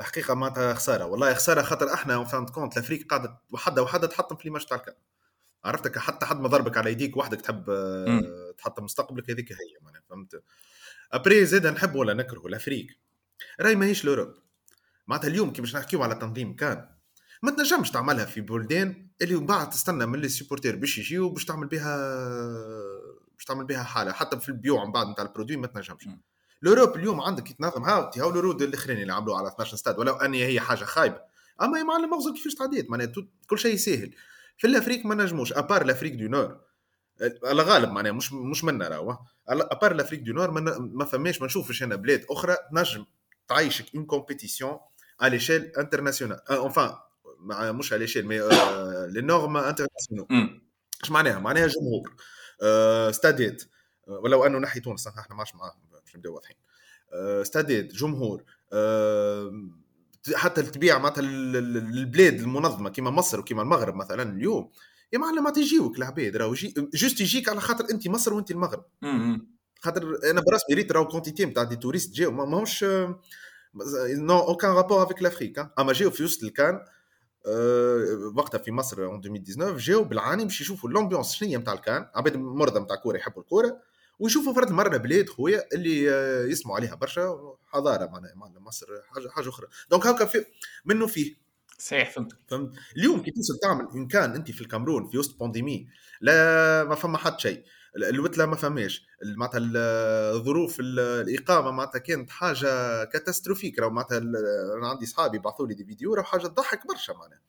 الحقيقه معناتها خساره والله خساره خاطر احنا وفهمت كونت الافريق قاعده وحده تحطم في لي ماتش تاع الكاس عرفتك حتى حد ما ضربك على يديك وحدك تحب تحطم مستقبلك هذيك هي معناتها فهمت ابري زيد نحب ولا نكره الافريق راي ماهيش لوروب معناتها اليوم كي باش نحكيو على تنظيم كان ما تنجمش تعملها في بلدان اللي من بعد تستنى من لي سيبورتير باش يجيو باش تعمل بها حاله حتى في البيوع من بعد نتاع البرودوي ما تنجمش لوروب اليوم عندك يتنظم هاو لورود الاخرين اللي عملوا على 12 استاد ولو ان هي حاجه خايبه اما يا معلم مغزل كيفاش تعديت معناتها كل شيء سهل في الافريق ما نجموش ابار الافريق دو نور على غالب معناها مش منا راهو ابار الافريق دو نور ما فماش ما نشوفش انا بلاد اخرى تنجم تعيشك اون كومبيتيسيون على ليشيل انترناسيونال enfin مع مش على شيء مي لي نورم انترناسيونال اش معناها جمهور استادات ولو انه نحي تونس احنا ماش معاهم باش نبداو واضحين استادات جمهور حتى التبيع معناتها البلاد المنظمه كيما مصر وكيما المغرب مثلا اليوم يا معلم ما تجيوك العباد راهو جوست يجيك على خاطر انت مصر وانت المغرب خاطر انا براسي ريت راهو كونتيتي نتاع دي توريست جاو ماهمش نو اوكان رابور افيك لافريك اما جاو في وسط الكان وقتها في مصر 2019 جاو بالعاني باش يشوفوا الامبيونس شنيه نتاع الكان عباد مرضى نتاع كوره يحبوا الكوره ويشوفوا فرد مره بلاد خويا اللي يسمعوا عليها برشا حضاره معناها مصر حاجه اخرى دونك هاكا في منه فيه صحيح فهمت اليوم كي توصل تعمل ان كان انت في الكامرون في وسط بانديمي لا ما فما حد شيء الوتله ما فماش معناتها الظروف الاقامه معناتها كانت حاجه كاتاستروفيك راه معناتها انا عندي اصحابي بعثوا لي دي فيديو راه حاجه تضحك برشا معناها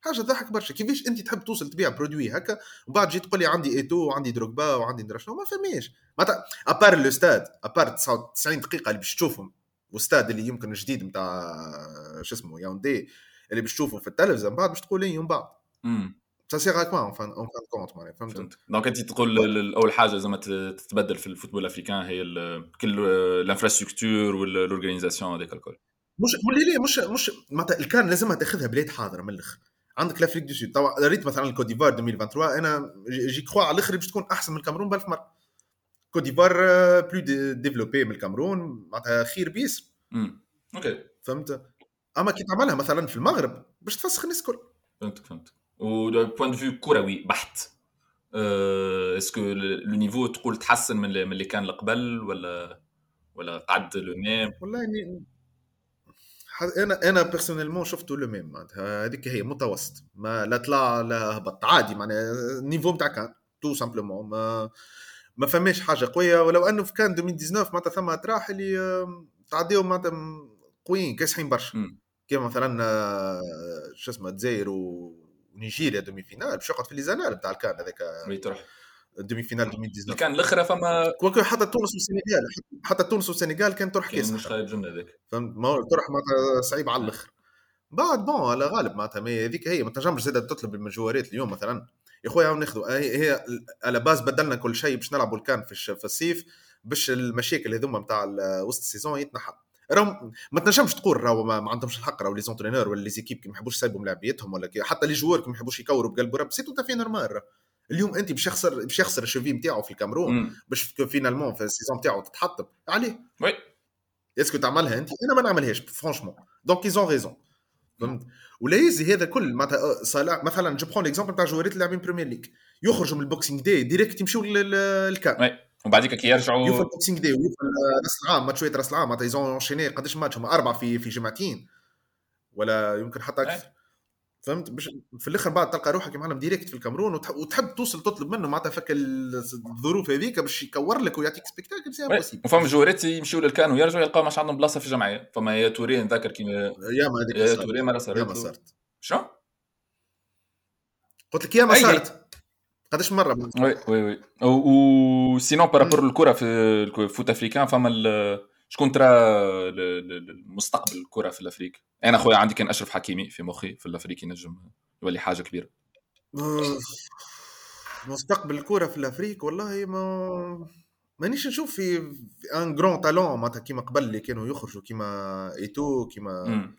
حاجه تضحك برشا كيفاش انت تحب توصل تبيع برودوي هكا وبعد جيت تقول لي عندي ايتو وعندي دروغبا وعندي ندرا شنو ما فماش معناتها ابار لو ستاد ابار 99 دقيقه اللي باش تشوفهم واستاد اللي يمكن جديد نتاع شو اسمه ياوندي اللي باش تشوفه في التلفزه بعد باش تقول لي يوم بعد ça c'est raquement enfin compte moi فهمت دونك انت تقول اول حاجه زعما تتبدل في الفوتبول الافريكان هي كل الانفراستركتور والاورغانيزاسيون هذاك الكل مش قولي ليه مش كان لازم تاخذها بليت حاضره من الاخر. عندك لافريك دو سود طبعا ريت مثلا الكوت ديفوار 2023 انا جي كرو على الاخر باش تكون احسن من الكاميرون بالف مره. كوت ديفوار بلو ديفلوبي من الكاميرون معناتها خير بيس اوكي فهمت. اما كي تعملها مثلا في المغرب باش تفسخ الناس الكل. فهمت و دو بوينت دو كروي بحت اسكو لو نيفو تقول تحسن من اللي كان قبل ولا قعد لو ميم؟ والله انا بيرسونيلمون شفته لو ميم معناتها هذيك هي متوسط ما لا طلع لا هبط عادي معناها النيفو نتاع كان تو سامبلومون ما فماش حاجه قويه. ولو انه في كان 2019 معناتها ثم تراح اللي تعديو معناتها قويين كاسحين برشا كيما مثلا شو اسمه الجزائر ونيجيريا دومي فينال باش يقعد في ليزانال نتاع الكان هذاك دومي فينال 2019 كان الاخره فما كوكو حتى تونس والسنغال كان تروح كاس مش خايب جمله هذاك فهمت ما تروح معناتها صعيب على الاخر بعد بون على غالب معناتها هذيك هي ما تنجمش زاد تطلب المجوهرات اليوم مثلا يا خويا ناخذوا هي على باز بدلنا كل شيء باش نلعبوا الكان في الصيف باش المشاكل هذوما نتاع وسط السيزون يتنحى. راهم ما تنجمش تقول راهو ما عندهمش الحق راهو لي زونترينور ولا لي زيكيب كي ما يحبوش يسايبوا ملاعبيتهم ولا حتى لي جوار كي ما يحبوش يكوروا بقلبو راه سيتو تافي نورمال. اليوم انت باش يخسر الشوفي نتاعو في الكاميرون باش فينالمون في السيزون نتاعو تتحطم عليه وي اسكو تعملها انت انا ما نعملهاش فرانشمون دونك ايزون ريزون فهمت. ولا يزي هذا كل معناتها صلاح مثلا جو برون ليكزامبل تاع جواريت اللي لاعبين بريمير ليغ يخرجوا من البوكسينغ دي ديريكت يمشيو للكام وبعديك كي يرجعوا يوفا البوكسينغ دي ويوفا راس العام ماتشوية راس العام معناتها يزون اونشيني قداش ماتش هما 4 في جمعتين ولا يمكن حتى اكثر فهمت. باش في الاخر بعد تلقى روحك كيما معلم ديريكت في الكاميرون وتحب توصل تطلب منه معناتها فك الظروف هذيك باش يكور لك ويعطيك سبيكتاكل سي امبوسيبل. وفهم جواريت يمشيو للكان ويرجعوا يلقاو ماش عندهم بلاصه في الجمعيه فما يا توري نذكر كيما يا توري ما صارت شنو قلت لك يا ما صارت قداش مره وي و سينو بارابور الكره في الفوت افريكان فما شكون ترى المستقبل الكره في الافريق. انا خويا عندي كان اشرف حكيمي في مخي في الافريقي نجم يولي حاجه كبيره. مستقبل الكره في الافريق والله مانيش نشوف في ان غران تالون معناتها كيما قبل اللي كانوا يخرجوا كيما ايتو كيما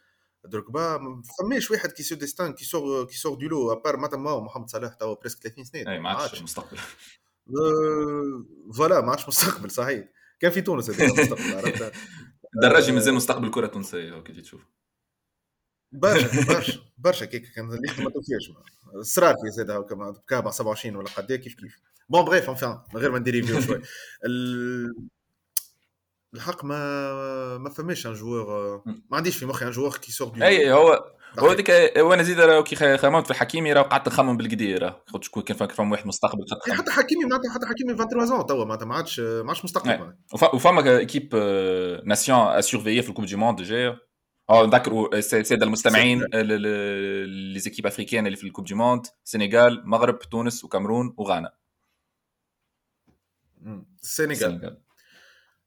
دركبا ما فماش واحد كي سو ديستان كي سور دو لو ابار ماتما محمد صلاح تاو بريسك 30 سنه اي ما عادش مستقبل فوالا ما عادش مستقبل صحيح كان في تونس هذا المستقبل عرفت الدراجي مازال مستقبل كره تونسيه هاك تجي تشوف برشا كيك كان اللي ما توفيش صرا في زاد هاك كابا 27 ولا قد ايه كيف بون بريف انفان من غير ما نديريفيو شويه الحق ما فماش ان جوور ما عنديش في مخي ان جوور كي سور دو اي هو ديك وانا زيد راه كي خممت في الحكيمي راه قعدت نخمم بالقديره قلت شكون كان فهم واحد مستقبل حتى حكيمي معناتها حتى حكيمي 23 ans توا معناتها ما عادش مستقبل. وفمك ايكيب ناسيون ا سورفيي في الكوب دي موند ديجا نذكروا الساده المستمعين لي زيكيب افريكان اللي في الكوب دي موند سنغال مغرب تونس وكامرون وغانا.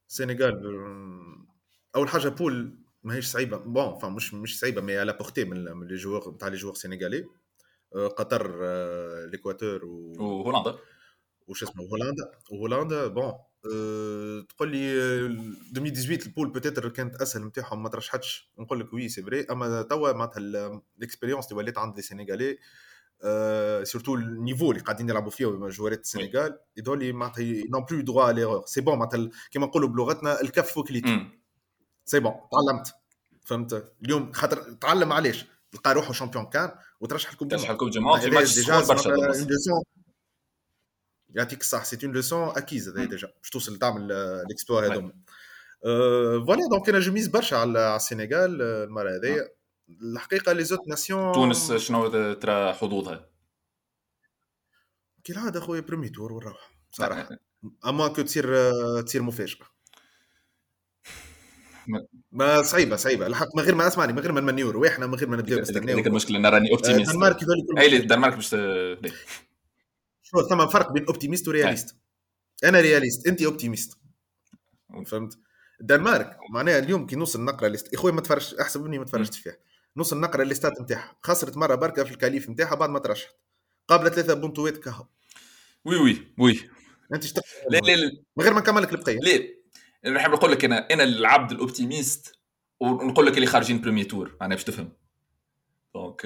السنغال اول حاجه بول ماهيش صعيبه بون فا مش صعيبه مي على بورتي من لي جوور نتاع لي جوور سينيغالي قطر الاكواتور وهولندا وش اسمه هولندا بون تقول لي 2018 البول بوتيتر كانت اسهل نتاعهم ما ترشحتش نقول لك وي سي فري اما توا معناتها الاكسبيريونس اللي ولات عند لي سينيغالي surtout le niveau اللي قاعدين يلعبوا فيه جواريت السنغال يدور لي معناتها نون بلو دروا على ليرور سي بون معناتها كيما نقولوا بلغتنا الكف وكليتي سي بون تعلمت فهمت. اليوم خاطر تعلم علاش تلقى روحه شامبيون كان وترشح لكم في الماتش ديجا برشا يعطيك صح سي اون ليسون اكيز هذا ديجا باش توصل تعمل الاكسبلور هذوما فوالا دونك انا جميز برشا على السنغال المره هذه الحقيقه لي زوت ناسيون. تونس شنو ترى حظوظها كي العاده خويا بريمي تور والروح صراحه اما كو تصير مفاجاه ما صعيبه الحق من غير ما اسمعني من غير ما نمنيور واحنا من غير ما نبداو نستناو هذيك المشكله انا راني اوبتيميست. الدنمارك باش شنو ثم فرق بين اوبتيميست ورياليست. انا رياليست انت اوبتيميست فهمت. الدنمارك معناها اليوم كي نوصل نقرا ليست اخويا ما تفرجش احسبني ما تفرجت فيها نوصل نقرا ليستات نتاعها خسرت مره بركه في الكاليف نتاعها بعد ما ترشحت قابله 3 بونطوات كهو وي انت شتقل لا من غير ما نكملك البقيه ليه نحب نقول لك انا العبد الاوبتيميست ونقول لك اللي خارجين بريمير تور معناها باش تفهم دونك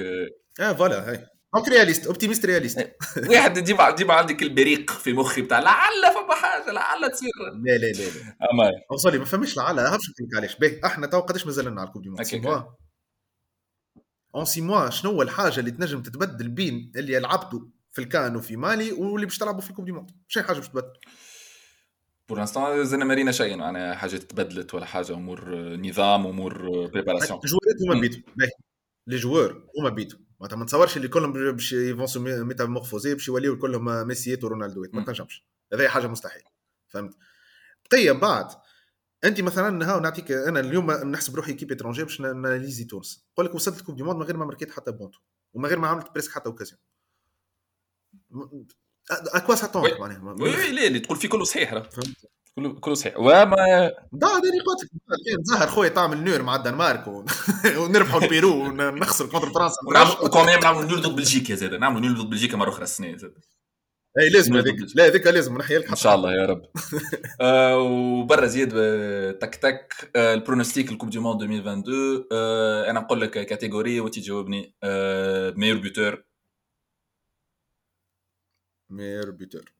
فوالا هاي دونك رياليست اوبتيميست رياليست واحد ديما عندي كل بريق في مخي بتاع لعل فما حاجه لعل تصير لا لا لا اما وصلي ما فهمش لعل هبش نحكي علاش باهي احنا تو قداش مازال نعرفكم ديما اون سي موا شنو هو الحاجه اللي تنجم تتبدل بين اللي لعبته في الكانو في مالي واللي باش تلعبوا في الكوب دي موند شي حاجه باش تبدل بور انستان زين مارينا شيء انا حاجه تبدلت ولا حاجه امور نظام امور بريباراسيون الجوارات هما بيتو باهي لي جوار هما بيتو ما نتصورش اللي كلهم باش يفونسو ميتامورفوزي باش يوليو كلهم ميسيات ورونالدوات ما تنجمش هذه حاجه مستحيل فهمت بقي بعد انت مثلا هاو نعطيك انا اليوم نحسب روحي كيب اترونجي باش ناناليزي تونس نقول لك وصلت الكوب دي موند من غير ما ماركيت حتى بونتو ومن غير ما عملت بريسك حتى اوكازيون اكوا ساتون معناها وي لي تقول في كله صحيح فهمت كله صحيح وما دا نقاط ظهر خويا تعمل نور مع الدنمارك ونربحوا البيرو ونخسر كونتر فرنسا وكمان نعملوا نور ضد بلجيكا زاد نعملوا نور ضد بلجيكا مره اخرى السنه زاد اي لازم هذيك لا هذيك لازم نحيي الحق ان شاء الله يا رب وبرا زيد تك تك البرونوستيك الكوب دي موند 2022 انا نقول لك كاتيجوري وتجاوبني ميور بوتور مير بيتر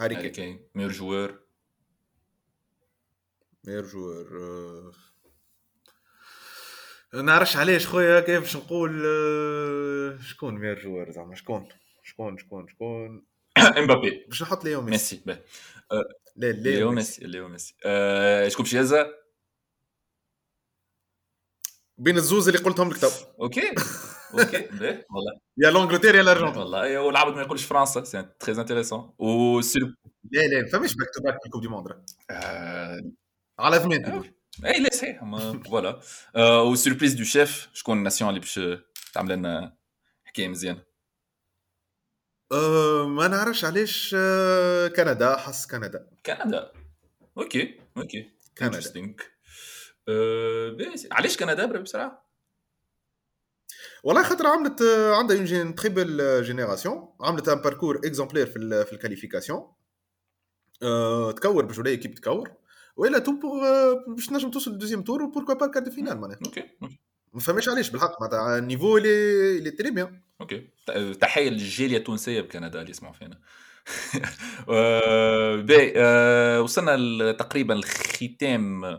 هاري كين مير جوار نعرفش عليه خويا كيف باش نقول شكون مير جوار زعما شكون امبابي باش نحط ليو ميسي باهي لا ليو ميسي شكون باش يهزها بين الزوز اللي قلتهم لك تو اوكي باهي والله يا لونجلتير يا الارجنتين والله والعبد ما يقولش فرنسا سي تري انتريسون و لا فماش باك تو باك الكوب دي موند على ثمانيه اي لا صحيح فوالا و سوربريز دو شيف شكون الناسيون اللي باش تعمل لنا حكايه مزيانه ما نعرفش علاش كندا حس كندا اوكي انتريستينغ علاش كندا بصراحه والله خاطر عملت عندها اون تري بيل جينيراسيون عملت ان باركور اكزامبلير في الكاليفيكاسيون تكور باش ولا ايكيب تكور والا تو باش نجم توصل للدوزيام تور وبوركوا با كارت فينال معناها اوكي ما فهمش علاش بالحق معناتها النيفو لي تري بيان اوكي تحيه للجاليه التونسيه بكندا اللي يسمعوا فينا باي وصلنا تقريبا الختام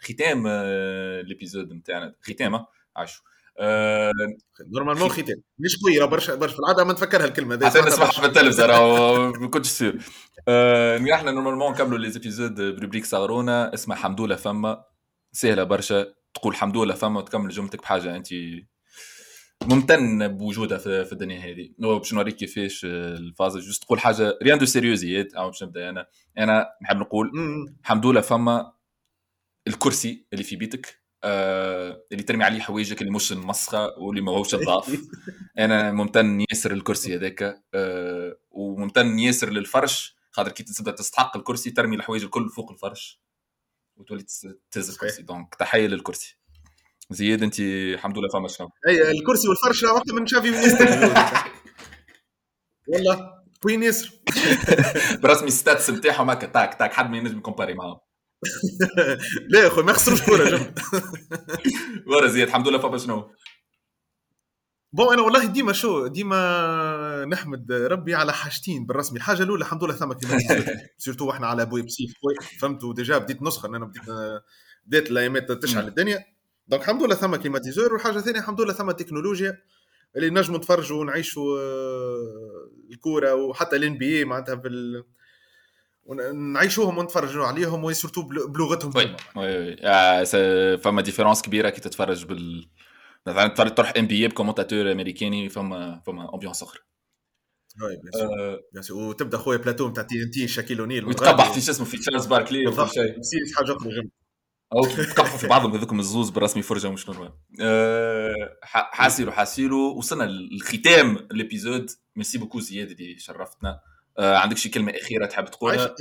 ختام الابيزود نتاعنا ختامه عاشو نورمالمون ختام مش قويه برشا في العاده ما نفكرها الكلمه هذه عشان نسمعها في التلفزه راه ما كنتش سير احنا نورمالمون نكملوا لي زيبيزود بريبليك صغرونا اسمها حمد الله فما سهله برشا تقول حمد الله فما وتكمل جملتك بحاجه انت ممتن بوجودها في الدنيا هذه باش نوريك كيفاش الفازه جوست تقول حاجه ريان دو سيريوزيات او باش نبدا انا نحب نقول حمد الله فما الكرسي اللي في بيتك اللي ترمي عليه حوايجك اللي مش المسخه واللي ماهوش الضعف انا ممتن ياسر الكرسي هذاك وممتن ياسر للفرش خاطر كي تبدا تستحق الكرسي ترمي الحوايج الكل فوق الفرش وتولي تهز الكرسي دونك تحيه للكرسي زياد انت الحمد لله فما شنو اي الكرسي والفرش وقت من شافي والله وين ياسر برسمي الستاتس نتاعهم هكا تاك حد ما ينجم كومباري معاهم لا يا اخويا ما خسروش كوره جم ورا زياد الحمد لله فما شنو بون انا والله ديما نحمد ربي على حاجتين بالرسمي الحاجه الاولى الحمد لله ثمك سيرتو احنا على بوي بسيف فهمتوا ديجا بديت نسخن إن انا بديت الايامات تشعل الدنيا دونك الحمد لله ثمك كليماتيزور والحاجه الثانيه الحمد لله ثمك تكنولوجيا اللي نجموا نتفرجوا ونعيشوا الكوره وحتى الان بي اي معناتها بال ونعيشوهم ونتفرجوا عليهم وسورتو بلغتهم وي فما ديفيرونس كبيره كي تتفرج مثلا تروح ام بي اي بكومونتاتور امريكاني فما امبيونس اخرى وي بيان سور وتبدا خويا بلاتو نتاع تي ان تي شاكيل اونيل وتقبح في اسمه في تشارلز باركلي ولا شيء يصير حاجه اخرى او تقبحوا في بعضهم هذوكم الزوز بالرسمي فرجه مش نورمال حاسيلو وصلنا للختام الابيزود ميرسي بوكو زياد اللي شرفتنا عندك شي كلمه اخيره تحب تقولها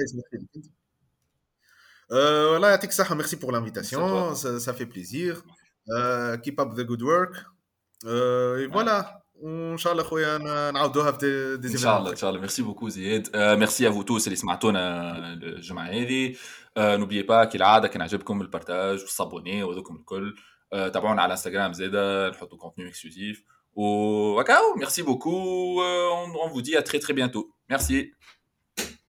والله يعطيك الصحه ميرسي بور لانفيتاسيون سا في بليزير كيب اب ذا جود ورك اي فوالا وان شاء الله خويا نعاودوها في دي ان شاء الله ان شاء الله. ميرسي بوكو زياد, ميرسي ا فو توس اللي سمعتونا الجمعه هذه. نوبلي با كالعاده كان عجبكم البارتاج والصابوني وذوكم الكل, تابعونا على انستغرام زيدا نحطوا كونتينو اكسكلوزيف. وكاو ميرسي بوكو, on vous dit à très très bientôt. Merci.